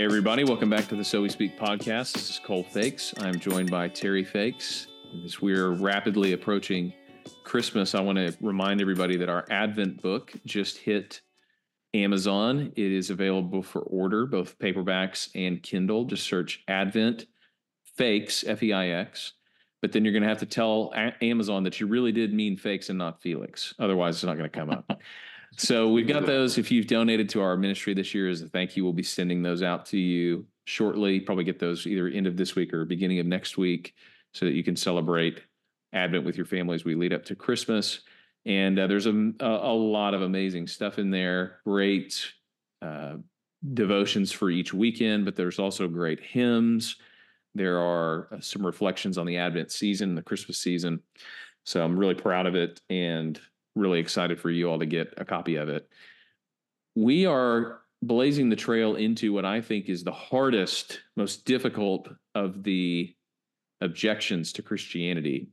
Hey, everybody. Welcome back to the So We Speak podcast. This is Cole Fakes. I'm joined by Terry Fakes. As we're rapidly approaching Christmas, I want to remind everybody that our Advent book just hit Amazon. It is available for order, both paperbacks and Kindle. Just search Advent Fakes, F-E-I-X. But then you're going to have to tell Amazon that you really did mean Fakes and not Felix. Otherwise, it's not going to come up. So we've got those. If you've donated to our ministry this year as a thank you, we'll be sending those out to you shortly. Probably get those either end of this week or beginning of next week so that you can celebrate Advent with your family as we lead up to Christmas. And there's a lot of amazing stuff in there. Great devotions for each weekend, but there's also great hymns. There are some reflections on the Advent season, the Christmas season. So I'm really proud of it and really excited for you all to get a copy of it. We are blazing the trail into what I think is the hardest, most difficult of the objections to Christianity.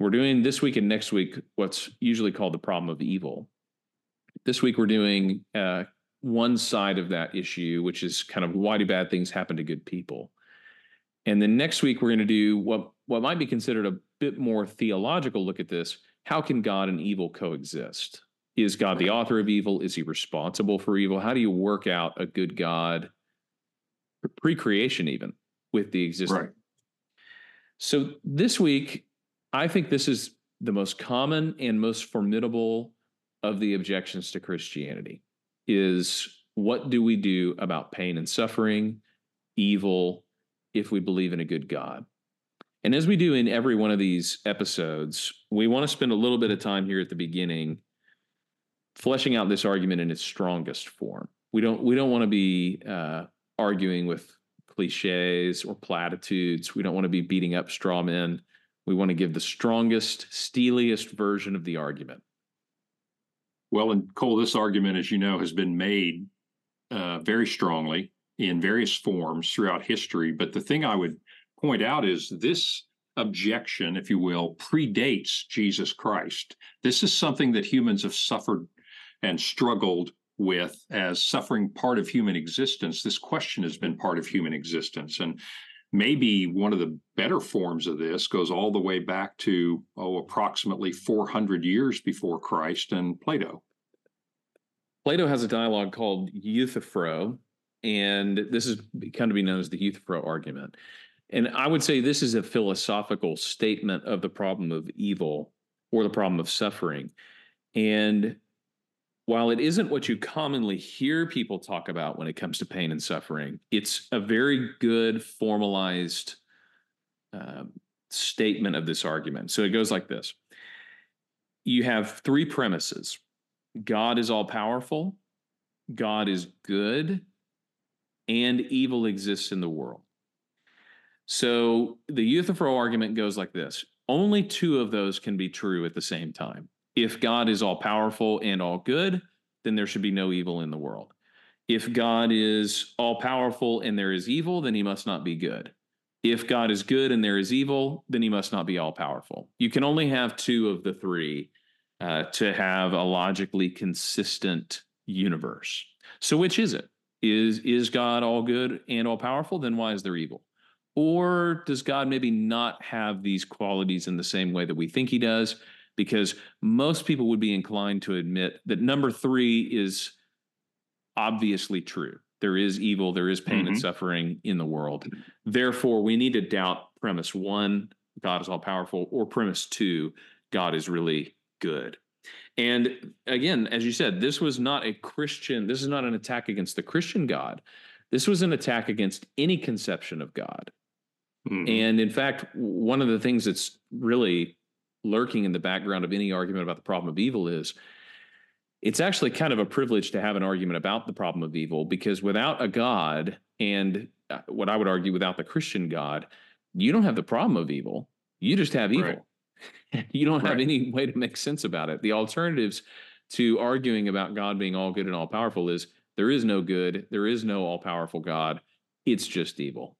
We're doing this week and next week what's usually called the problem of evil. This week we're doing one side of that issue, which is kind of why do bad things happen to good people? And then next week we're going to do what might be considered a bit more theological look at this. How can God and evil coexist? Is God the author of evil? Is he responsible for evil? How do you work out a good God, pre-creation even, with the existing? Right. So this week, I think this is the most common and most formidable of the objections to Christianity, is what do we do about pain and suffering, evil, if we believe in a good God? And as we do in every one of these episodes, we want to spend a little bit of time here at the beginning fleshing out this argument in its strongest form. We don't want to be arguing with cliches or platitudes. We don't want to be beating up straw men. We want to give the strongest, steeliest version of the argument. Well, and Cole, this argument, as you know, has been made very strongly in various forms throughout history. But the thing I would point out is this objection, if you will, predates Jesus Christ. This is something that humans have suffered and struggled with as suffering part of human existence. This question has been part of human existence. And maybe one of the better forms of this goes all the way back to, approximately 400 years before Christ and Plato. Plato has a dialogue called Euthyphro, and this is kind of known as the Euthyphro argument. And I would say this is a philosophical statement of the problem of evil or the problem of suffering. And while it isn't what you commonly hear people talk about when it comes to pain and suffering, it's a very good formalized statement of this argument. So it goes like this. You have three premises. God is all powerful, God is good, and evil exists in the world. So the Euthyphro argument goes like this. Only two of those can be true at the same time. If God is all-powerful and all-good, then there should be no evil in the world. If God is all-powerful and there is evil, then he must not be good. If God is good and there is evil, then he must not be all-powerful. You can only have two of the three to have a logically consistent universe. So which is it? Is God all-good and all-powerful? Then why is there evil? Or does God maybe not have these qualities in the same way that we think he does? Because most people would be inclined to admit that number three is obviously true. There is evil, there is pain and suffering in the world. Therefore, we need to doubt premise one, God is all powerful, or premise two, God is really good. And again, as you said, this was not a Christian, this is not an attack against the Christian God. This was an attack against any conception of God. And in fact, one of the things that's really lurking in the background of any argument about the problem of evil is it's actually kind of a privilege to have an argument about the problem of evil, because without a God, and what I would argue without the Christian God, you don't have the problem of evil. You just have evil. Right. You don't have any way to make sense about it. The alternatives to arguing about God being all good and all powerful is there is no good, there is no all-powerful God, it's just evil.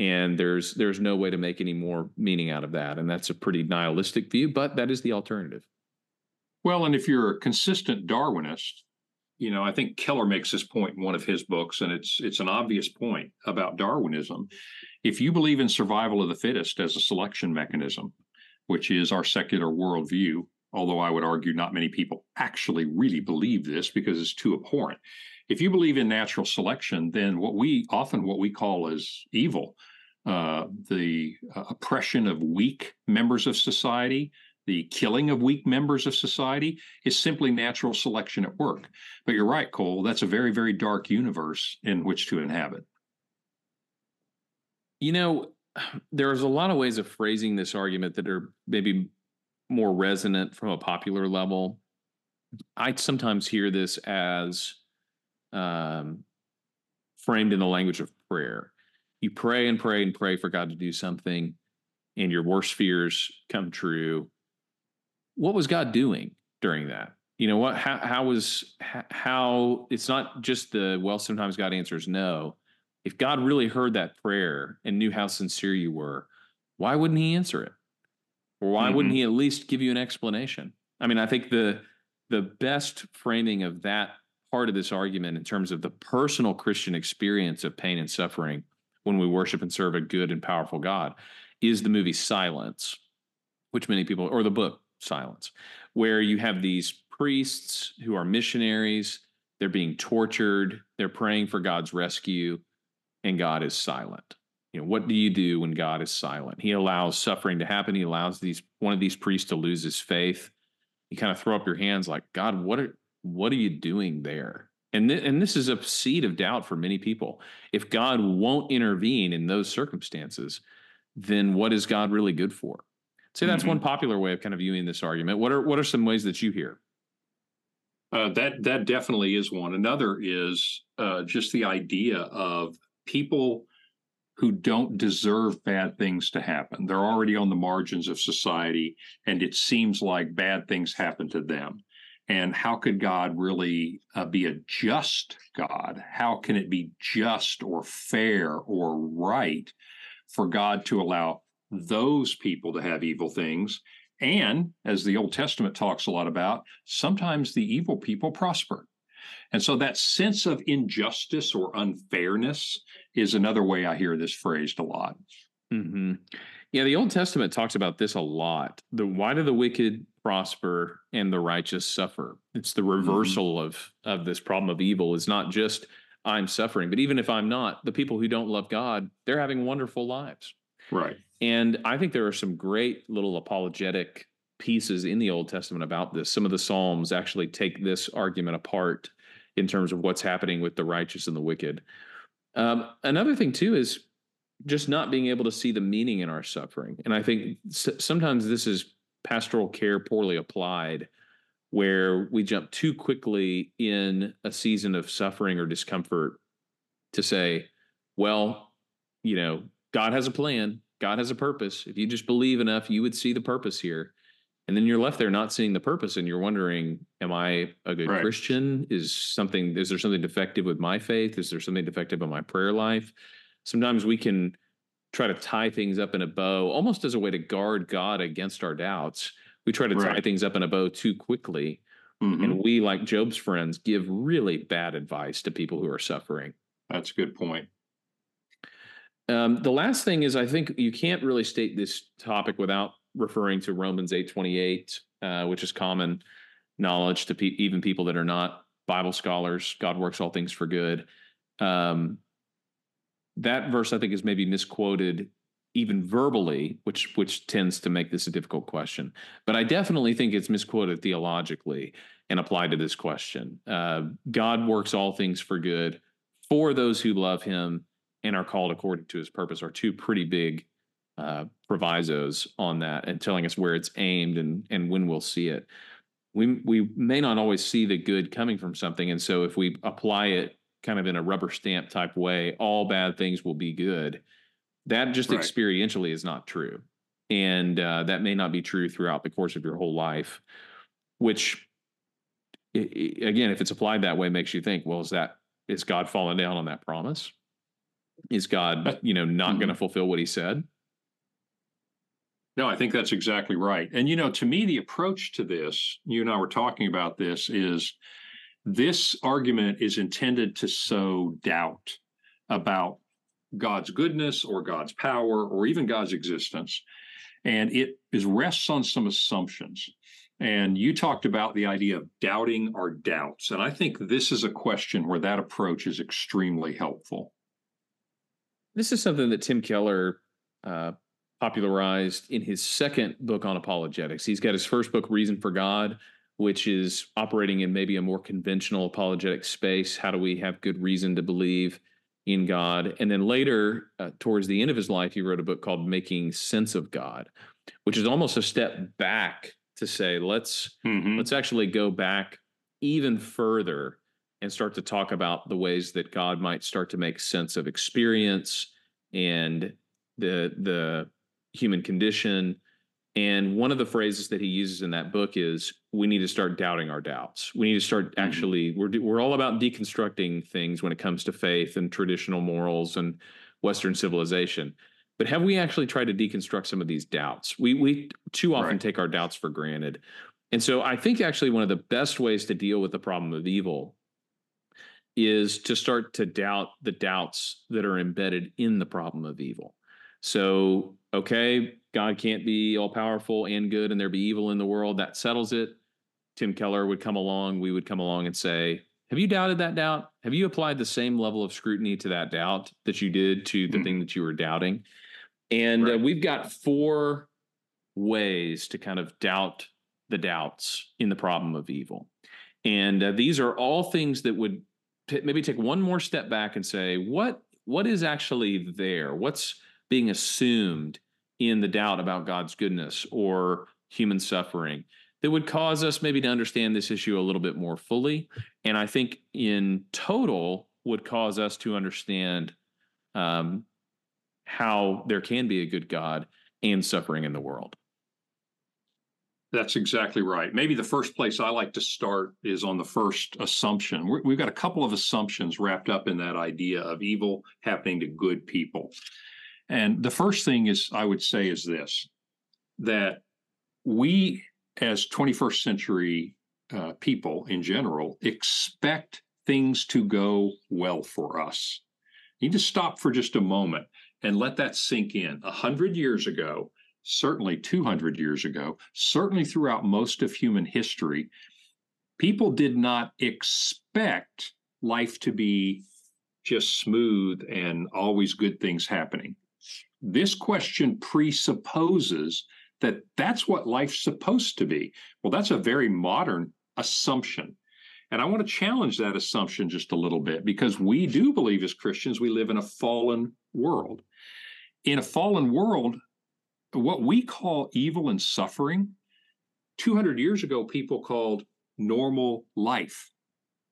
And there's no way to make any more meaning out of that. And that's a pretty nihilistic view, but that is the alternative. Well, and if you're a consistent Darwinist, you know, I think Keller makes this point in one of his books, and it's an obvious point about Darwinism. If you believe in survival of the fittest as a selection mechanism, which is our secular worldview, although I would argue not many people actually really believe this because it's too abhorrent. If you believe in natural selection, then what we call as evil, the oppression of weak members of society, the killing of weak members of society is simply natural selection at work. But you're right, Cole, that's a very, very dark universe in which to inhabit. You know, there's a lot of ways of phrasing this argument that are maybe more resonant from a popular level. I sometimes hear this as framed in the language of prayer. You pray and pray and pray for God to do something, and your worst fears come true. What was God doing during that? You know what? How it's not just the, well, sometimes God answers no. If God really heard that prayer and knew how sincere you were, why wouldn't he answer it? Or why wouldn't he at least give you an explanation? I mean, I think the best framing of that part of this argument in terms of the personal Christian experience of pain and suffering when we worship and serve a good and powerful God is the movie Silence, which many people, or the book Silence, where you have these priests who are missionaries, they're being tortured, they're praying for God's rescue, and God is silent. You know, what do you do when God is silent? He allows suffering to happen. He allows one of these priests to lose his faith. You kind of throw up your hands like, God, what are you doing there? And this is a seed of doubt for many people. If God won't intervene in those circumstances, then what is God really good for? So that's one popular way of kind of viewing this argument. What are some ways that you hear? That definitely is one. Another is just the idea of people who don't deserve bad things to happen. They're already on the margins of society, and it seems like bad things happen to them. And how could God really be a just God? How can it be just or fair or right for God to allow those people to have evil things? And as the Old Testament talks a lot about, sometimes the evil people prosper. And so that sense of injustice or unfairness is another way I hear this phrased a lot. Mm-hmm. Yeah, the Old Testament talks about this a lot. Why do the wicked prosper and the righteous suffer? It's the reversal of this problem of evil. It's not just I'm suffering, but even if I'm not, the people who don't love God, they're having wonderful lives. Right. And I think there are some great little apologetic pieces in the Old Testament about this. Some of the Psalms actually take this argument apart in terms of what's happening with the righteous and the wicked. Another thing, too, is just not being able to see the meaning in our suffering. And I think sometimes this is pastoral care poorly applied, where we jump too quickly in a season of suffering or discomfort to say, well, you know, God has a plan. God has a purpose. If you just believe enough, you would see the purpose here. And then you're left there not seeing the purpose, and you're wondering, am I a good Christian? Is there something defective with my faith? Is there something defective in my prayer life? Sometimes we can try to tie things up in a bow, almost as a way to guard God against our doubts. We try to tie things up in a bow too quickly. Mm-hmm. And we, like Job's friends, give really bad advice to people who are suffering. That's a good point. The last thing is, I think you can't really state this topic without referring to Romans 8:28, which is common knowledge to even people that are not Bible scholars. God works all things for good. That verse, I think, is maybe misquoted even verbally, which tends to make this a difficult question. But I definitely think it's misquoted theologically and applied to this question. God works all things for good for those who love him and are called according to his purpose are two pretty big provisos on that, and telling us where it's aimed and when we'll see it. We may not always see the good coming from something, and so if we apply it kind of in a rubber stamp type way, all bad things will be good. That just experientially is not true, and that may not be true throughout the course of your whole life, which, again, if it's applied that way, makes you think, well, is God falling down on that promise? Is God, you know, not going to fulfill what he said? No, I think that's exactly right. And, you know, to me, the approach to this, you and I were talking about this, is This argument is intended to sow doubt about God's goodness or God's power or even God's existence. And it rests on some assumptions. And you talked about the idea of doubting our doubts. And I think this is a question where that approach is extremely helpful. This is something that Tim Keller popularized in his second book on apologetics. He's got his first book, Reason for God, which is operating in maybe a more conventional apologetic space. How do we have good reason to believe in God? And then later, towards the end of his life, he wrote a book called Making Sense of God, which is almost a step back to say, let's actually go back even further and start to talk about the ways that God might start to make sense of experience and the human condition. And one of the phrases that he uses in that book is, we need to start doubting our doubts. We need to start actually, we're all about deconstructing things when it comes to faith and traditional morals and Western civilization. But have we actually tried to deconstruct some of these doubts? We too often take our doubts for granted. And so I think actually one of the best ways to deal with the problem of evil is to start to doubt the doubts that are embedded in the problem of evil. So, okay, God can't be all-powerful and good and there be evil in the world. That settles it. Tim Keller would come along. We would come along and say, have you doubted that doubt? Have you applied the same level of scrutiny to that doubt that you did to the thing that you were doubting? And we've got four ways to kind of doubt the doubts in the problem of evil. And these are all things that would maybe take one more step back and say, what is actually there? What's being assumed in the doubt about God's goodness or human suffering that would cause us maybe to understand this issue a little bit more fully. And I think in total would cause us to understand how there can be a good God and suffering in the world. That's exactly right. Maybe the first place I like to start is on the first assumption. We've got a couple of assumptions wrapped up in that idea of evil happening to good people. And the first thing is, I would say, is this, that we as 21st century people in general expect things to go well for us. You need to stop for just a moment and let that sink in. 100 years ago, certainly 200 years ago, certainly throughout most of human history, people did not expect life to be just smooth and always good things happening. This question presupposes that that's what life's supposed to be. Well, that's a very modern assumption. And I want to challenge that assumption just a little bit, because we do believe as Christians we live in a fallen world. In a fallen world, what we call evil and suffering, 200 years ago, people called normal life.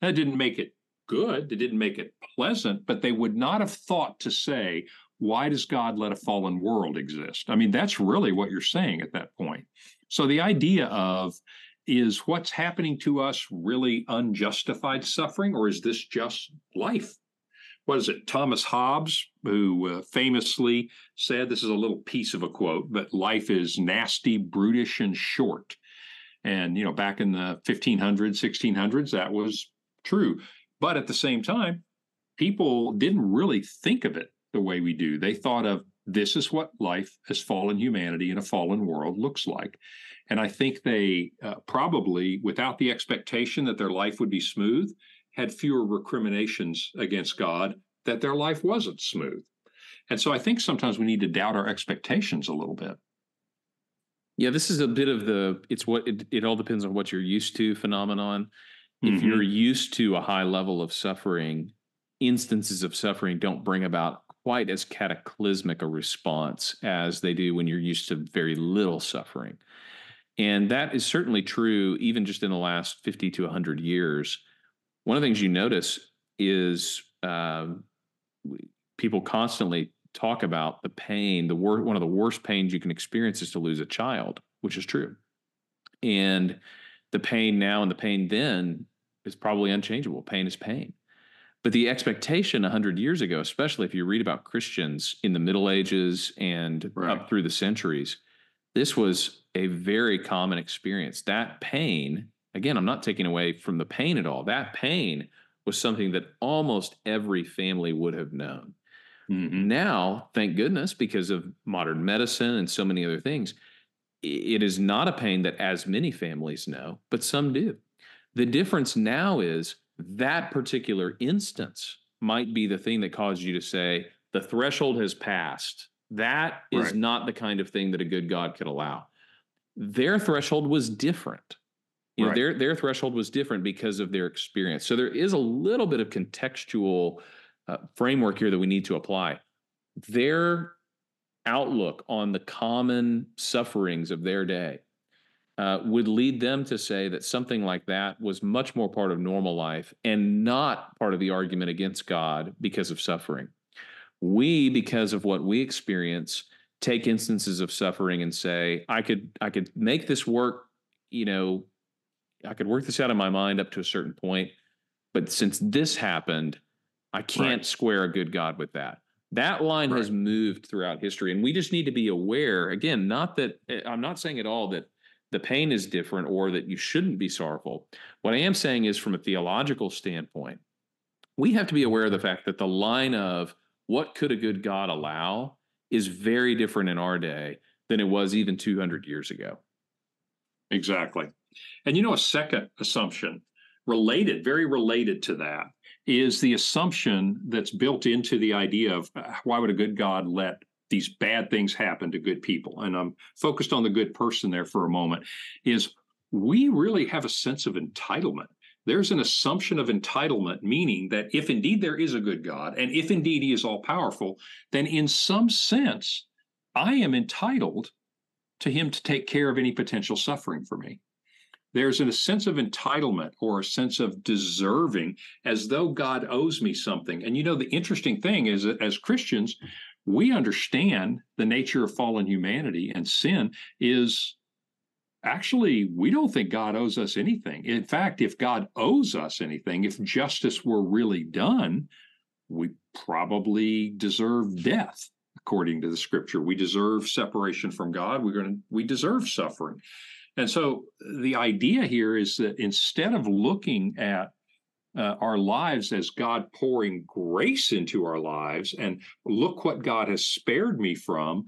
That didn't make it good. It didn't make it pleasant, but they would not have thought to say, why does God let a fallen world exist? I mean, that's really what you're saying at that point. So the idea of, is what's happening to us really unjustified suffering, or is this just life? What is it? Thomas Hobbes, who famously said, this is a little piece of a quote, but life is nasty, brutish, and short. And, you know, back in the 1500s, 1600s, that was true. But at the same time, people didn't really think of it the way we do. They thought of, this is what life as fallen humanity in a fallen world looks like. And I think they probably, without the expectation that their life would be smooth, had fewer recriminations against God that their life wasn't smooth. And so I think sometimes we need to doubt our expectations a little bit. Yeah, this is a bit of the, it's what, it all depends on what you're used to phenomenon. If you're used to a high level of suffering, instances of suffering don't bring about quite as cataclysmic a response as they do when you're used to very little suffering. And that is certainly true even just in the last 50 to 100 years. One of the things you notice is people constantly talk about the pain. One of the worst pains you can experience is to lose a child, which is true. And the pain now and the pain then is probably unchangeable. Pain is pain. But the expectation 100 years ago, especially if you read about Christians in the Middle Ages and up through the centuries, this was a very common experience. That pain, Again, I'm not taking away from the pain at all. That pain was something that almost every family would have known. Mm-hmm. Now, thank goodness, because of modern medicine and so many other things, it is not a pain that as many families know, but some do. The difference now is that particular instance might be the thing that caused you to say, the threshold has passed. That is right. Not the kind of thing that a good God could allow. Their threshold was different. You know, right. Their threshold was different because of their experience. So there is a little bit of contextual framework here that we need to apply. Their outlook on the common sufferings of their day would lead them to say that something like that was much more part of normal life and not part of the argument against God because of suffering. We, because of what we experience, take instances of suffering and say, I could make this work, you know, I could work this out in my mind up to a certain point, but since this happened, I can't right. square a good God with that. That line right. has moved throughout history, and we just need to be aware, again, not that I'm not saying at all that the pain is different or that you shouldn't be sorrowful. What I am saying is, from a theological standpoint, we have to be aware of the fact that the line of what could a good God allow is very different in our day than it was even 200 years ago. Exactly. And you know, a second assumption related, very related to that, is the assumption that's built into the idea of why would a good God let these bad things happen to good people? And I'm focused on the good person there for a moment, is we really have a sense of entitlement. There's an assumption of entitlement, meaning that if indeed there is a good God, and if indeed he is all-powerful, then in some sense, I am entitled to him to take care of any potential suffering for me. There's a sense of entitlement or a sense of deserving, as though God owes me something. And you know, the interesting thing is that as Christians, we understand the nature of fallen humanity and sin is actually, we don't think God owes us anything. In fact, if God owes us anything, if justice were really done, we probably deserve death, according to the scripture. We deserve separation from God. We deserve suffering. And so the idea here is that instead of looking at our lives as God pouring grace into our lives and look what God has spared me from,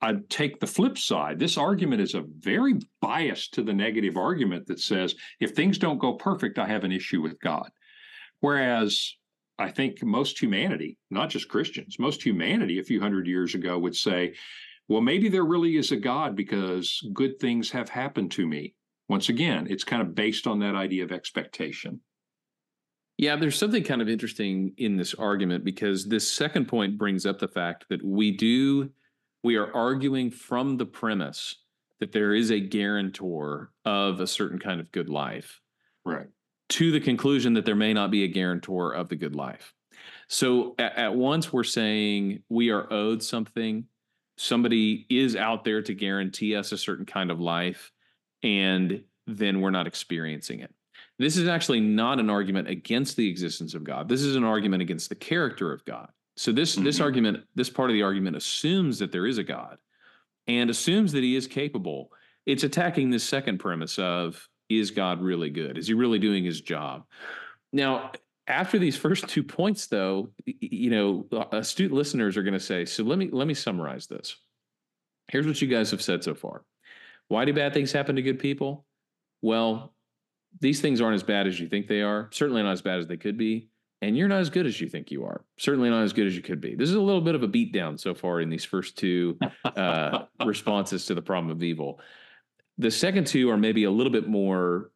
I'd take the flip side. This argument is a very biased to the negative argument that says, if things don't go perfect, I have an issue with God. Whereas I think most humanity, not just Christians, most humanity a few hundred years ago would say, well, maybe there really is a God because good things have happened to me. Once again, it's kind of based on that idea of expectation. Yeah, there's something kind of interesting in this argument, because this second point brings up the fact that we are arguing from the premise that there is a guarantor of a certain kind of good life. Right. To the conclusion that there may not be a guarantor of the good life. So at once we're saying we are owed something. Somebody is out there to guarantee us a certain kind of life, and then we're not experiencing it. This is actually not an argument against the existence of God. This is an argument against the character of God. So this argument, this part of the argument assumes that there is a God and assumes that he is capable. It's attacking this second premise of, is God really good? Is he really doing his job? Now, after these first 2 points, though, you know, astute listeners are going to say, so let me summarize this. Here's what you guys have said so far. Why do bad things happen to good people? Well, these things aren't as bad as you think they are, certainly not as bad as they could be, and you're not as good as you think you are, certainly not as good as you could be. This is a little bit of a beatdown so far in these first two responses to the problem of evil. The second two are maybe a little bit more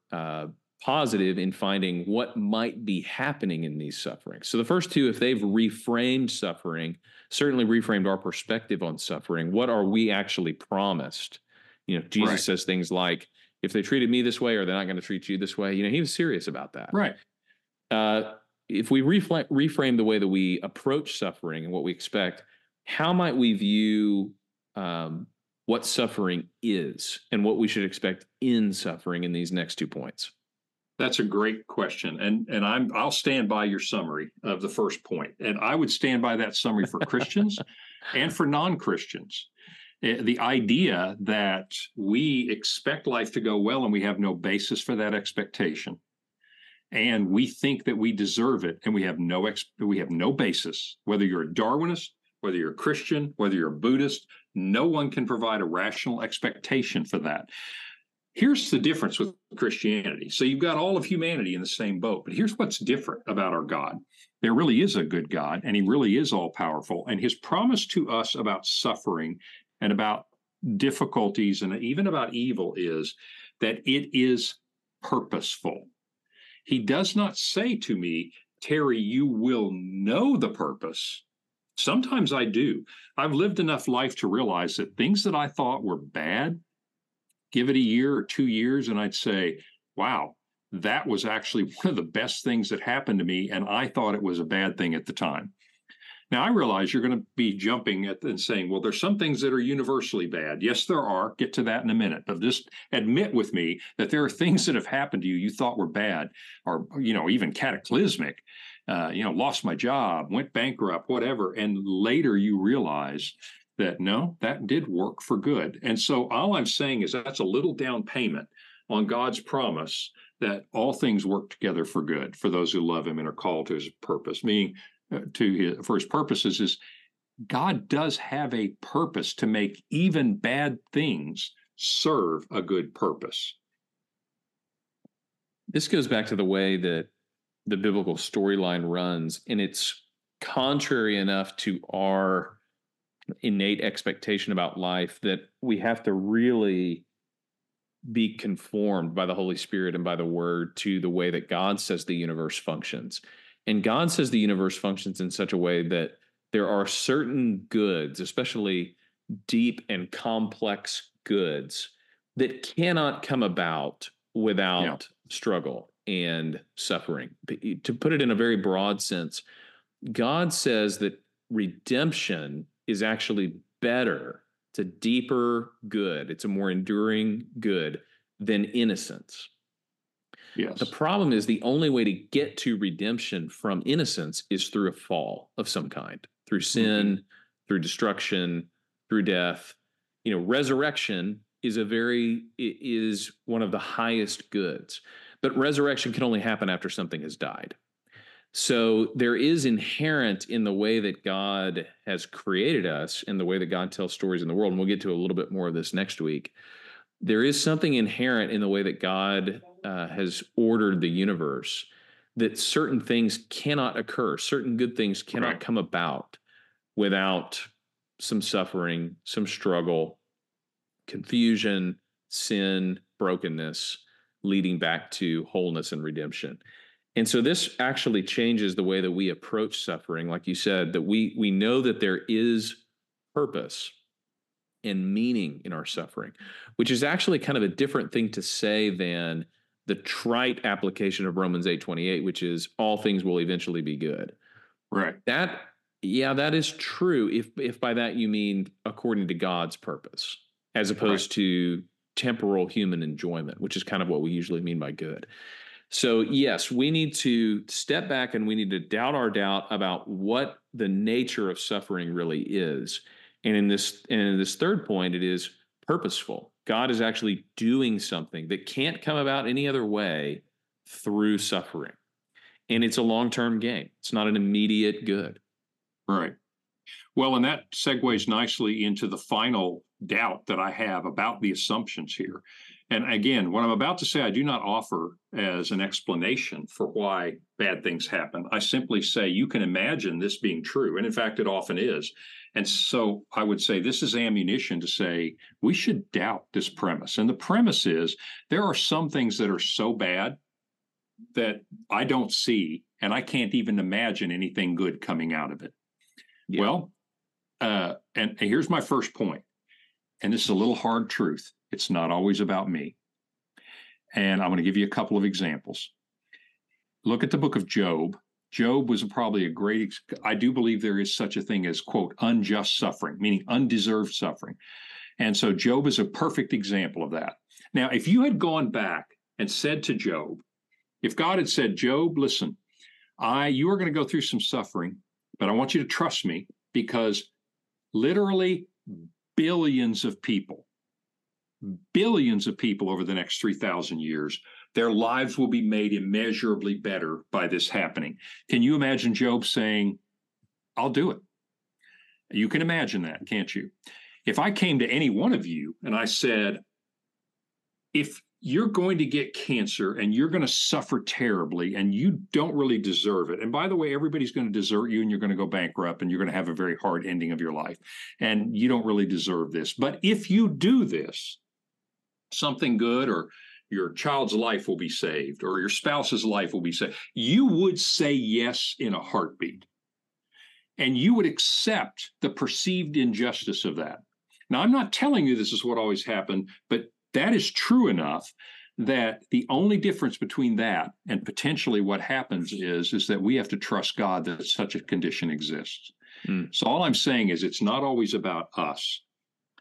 positive in finding what might be happening in these sufferings. So the first two, if they've reframed suffering, certainly reframed our perspective on suffering, what are we actually promised? You know, Jesus right. says things like, if they treated me this way, are they not going to treat you this way? You know, he was serious about that. Right. If we reframe the way that we approach suffering and what we expect, how might we view what suffering is and what we should expect in suffering in these next 2 points? That's a great question, and I'll stand by your summary of the first point, and I would stand by that summary for Christians and for non-Christians. The idea that we expect life to go well and we have no basis for that expectation, and we think that we deserve it, and we have no basis. Whether you're a Darwinist, whether you're a Christian, whether you're a Buddhist, no one can provide a rational expectation for that. Here's the difference with Christianity. So you've got all of humanity in the same boat, but here's what's different about our God. There really is a good God, and he really is all-powerful, and his promise to us about suffering and about difficulties and even about evil is that it is purposeful. He does not say to me, Terry, you will know the purpose. Sometimes I do. I've lived enough life to realize that things that I thought were bad, give it a year or 2 years, and I'd say, wow, that was actually one of the best things that happened to me, and I thought it was a bad thing at the time. Now, I realize you're going to be jumping at and saying, well, there's some things that are universally bad. Yes, there are. Get to that in a minute. But just admit with me that there are things that have happened to you you thought were bad or, even cataclysmic, lost my job, went bankrupt, whatever. And later you realize that, no, that did work for good. And so all I'm saying is that's a little down payment on God's promise that all things work together for good for those who love him and are called to his purpose, meaning for his purposes is God does have a purpose to make even bad things serve a good purpose. This goes back to the way that the biblical storyline runs, and it's contrary enough to our innate expectation about life that we have to really be conformed by the Holy Spirit and by the Word to the way that God says the universe functions. And God says the universe functions in such a way that there are certain goods, especially deep and complex goods, that cannot come about without struggle and suffering. To put it in a very broad sense, God says that redemption is actually better. It's a deeper good. It's a more enduring good than innocence. Yes. The problem is the only way to get to redemption from innocence is through a fall of some kind, through sin, through destruction, through death. Resurrection is one of the highest goods, but resurrection can only happen after something has died. So there is inherent in the way that God has created us and the way that God tells stories in the world, and we'll get to a little bit more of this next week. There is something inherent in the way that God has ordered the universe that certain things cannot occur. Certain good things cannot come about without some suffering, some struggle, confusion, sin, brokenness, leading back to wholeness and redemption. And so this actually changes the way that we approach suffering. Like you said, that we know that there is purpose and meaning in our suffering, which is actually kind of a different thing to say than the trite application of Romans 8:28, which is all things will eventually be good. Right. That is true. If by that you mean according to God's purpose, as opposed to temporal human enjoyment, which is kind of what we usually mean by good. So yes, we need to step back and we need to doubt our doubt about what the nature of suffering really is. And in this third point, it is purposeful. God is actually doing something that can't come about any other way through suffering. And it's a long-term gain. It's not an immediate good. Right. Well, and that segues nicely into the final doubt that I have about the assumptions here. And again, what I'm about to say, I do not offer as an explanation for why bad things happen. I simply say you can imagine this being true. And in fact, it often is. And so I would say this is ammunition to say we should doubt this premise. And the premise is there are some things that are so bad that I don't see, and I can't even imagine anything good coming out of it. Yeah. Well, and here's my first point. And this is a little hard truth. It's not always about me. And I'm going to give you a couple of examples. Look at the book of Job. Job was probably a great, I do believe there is such a thing as, quote, unjust suffering, meaning undeserved suffering. And so Job is a perfect example of that. Now, if you had gone back and said to Job, if God had said, Job, listen, you are going to go through some suffering, but I want you to trust me because literally billions of people over the next 3,000 years. Their lives will be made immeasurably better by this happening. Can you imagine Job saying, I'll do it? You can imagine that, can't you? If I came to any one of you and I said, if you're going to get cancer and you're going to suffer terribly and you don't really deserve it, and by the way, everybody's going to desert you and you're going to go bankrupt and you're going to have a very hard ending of your life and you don't really deserve this. But if you do this, something good, or your child's life will be saved, or your spouse's life will be saved, you would say yes in a heartbeat. And you would accept the perceived injustice of that. Now, I'm not telling you this is what always happened, but that is true enough that the only difference between that and potentially what happens is that we have to trust God that such a condition exists. So all I'm saying is it's not always about us.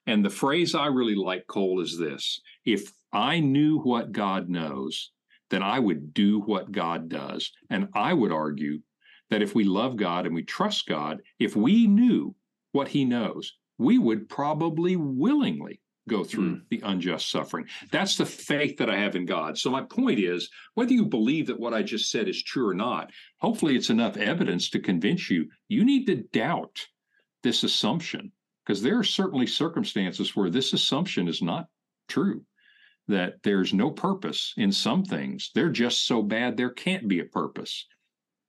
And the phrase I really like, Cole, is this: if I knew what God knows, then I would do what God does. And I would argue that if we love God and we trust God, if we knew what he knows, we would probably willingly go through the unjust suffering. That's the faith that I have in God. So my point is, whether you believe that what I just said is true or not, hopefully it's enough evidence to convince you, you need to doubt this assumption, because there are certainly circumstances where this assumption is not true, that there's no purpose in some things. They're just so bad there can't be a purpose.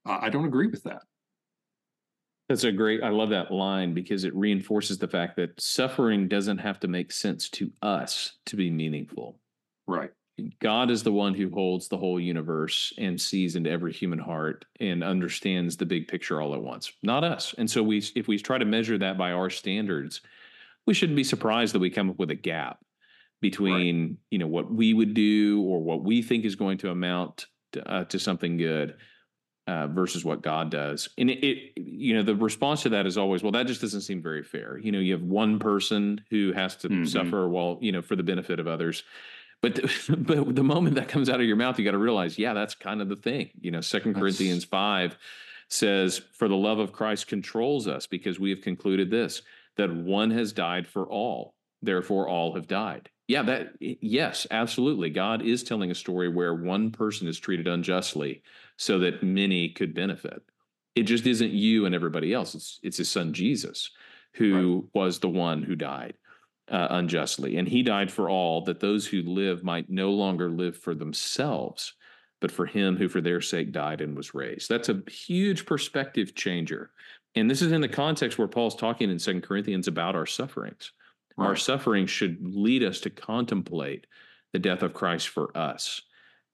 I don't agree with that. That's a great, I love that line, because it reinforces the fact that suffering doesn't have to make sense to us to be meaningful. Right. God is the one who holds the whole universe and sees into every human heart and understands the big picture all at once, not us. And so if we try to measure that by our standards, we shouldn't be surprised that we come up with a gap between, right, you know, what we would do or what we think is going to amount to something good versus what God does. And you know, the response to that is always, well, that just doesn't seem very fair. You know, you have one person who has to suffer while, you know, for the benefit of others. But the moment that comes out of your mouth, you got to realize, yeah, that's kind of the thing. You know, 2 Corinthians 5 says, for the love of Christ controls us, because we have concluded this, that one has died for all, therefore all have died. Yeah, yes, absolutely. God is telling a story where one person is treated unjustly so that many could benefit. It just isn't you and everybody else. It's his son, Jesus, who was the one who died unjustly. And he died for all, that those who live might no longer live for themselves, but for him who for their sake died and was raised. That's a huge perspective changer. And this is in the context where Paul's talking in 2 Corinthians about our sufferings. Right. Our suffering should lead us to contemplate the death of Christ for us,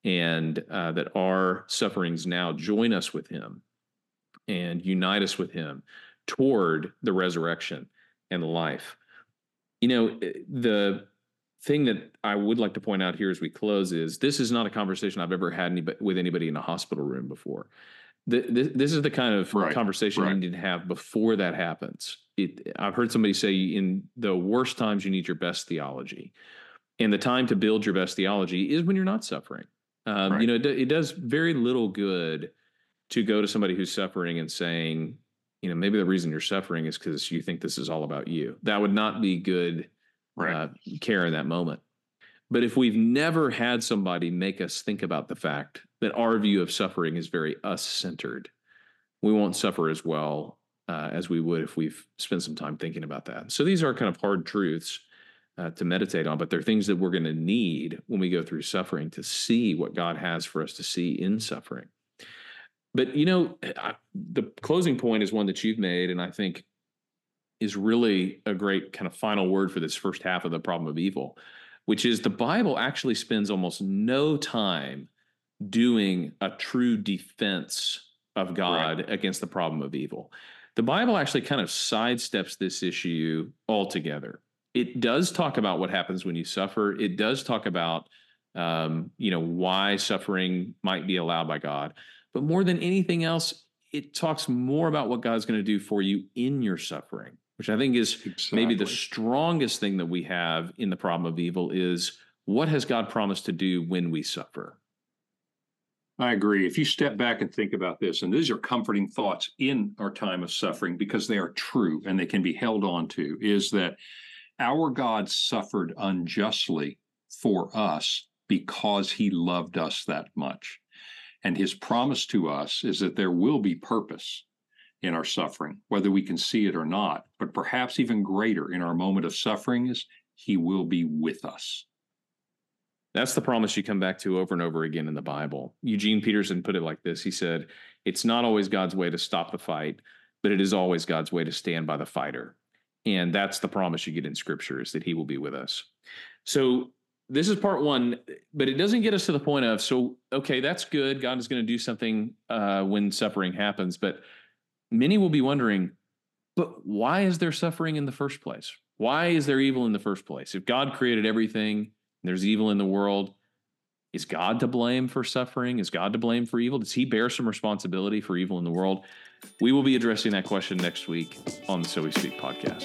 and that our sufferings now join us with him and unite us with him toward the resurrection and life. You know, the thing that I would like to point out here as we close is this is not a conversation I've ever had with anybody in a hospital room before. This is the kind of conversation you need to have before that happens. I've heard somebody say, in the worst times, you need your best theology. And the time to build your best theology is when you're not suffering. You know, it does very little good to go to somebody who's suffering and saying, you know, maybe the reason you're suffering is because you think this is all about you. That would not be good care in that moment. But if we've never had somebody make us think about the fact that our view of suffering is very us-centered, we won't suffer as well as we would if we've spent some time thinking about that. So these are kind of hard truths to meditate on, but they're things that we're going to need when we go through suffering to see what God has for us to see in suffering. But, you know, the closing point is one that you've made, and I think is really a great kind of final word for this first half of the problem of evil, which is the Bible actually spends almost no time doing a true defense of God against the problem of evil. The Bible actually kind of sidesteps this issue altogether. It does talk about what happens when you suffer. It does talk about, you know, why suffering might be allowed by God. But more than anything else, it talks more about what God's going to do for you in your suffering, which I think is maybe the strongest thing that we have in the problem of evil is what has God promised to do when we suffer? I agree. If you step back and think about this, and these are comforting thoughts in our time of suffering because they are true and they can be held on to, is that Our God suffered unjustly for us because he loved us that much. And his promise to us is that there will be purpose in our suffering, whether we can see it or not, but perhaps even greater in our moment of suffering is he will be with us. That's the promise you come back to over and over again in the Bible. Eugene Peterson put it like this. He said, it's not always God's way to stop the fight, but it is always God's way to stand by the fighter. And that's the promise you get in Scripture, is that he will be with us. So this is part one, but it doesn't get us to the point of, so, okay, that's good. God is going to do something when suffering happens. But many will be wondering, but why is there suffering in the first place? Why is there evil in the first place? If God created everything and there's evil in the world, is God to blame for suffering? Is God to blame for evil? Does he bear some responsibility for evil in the world? We will be addressing that question next week on the So We Speak podcast.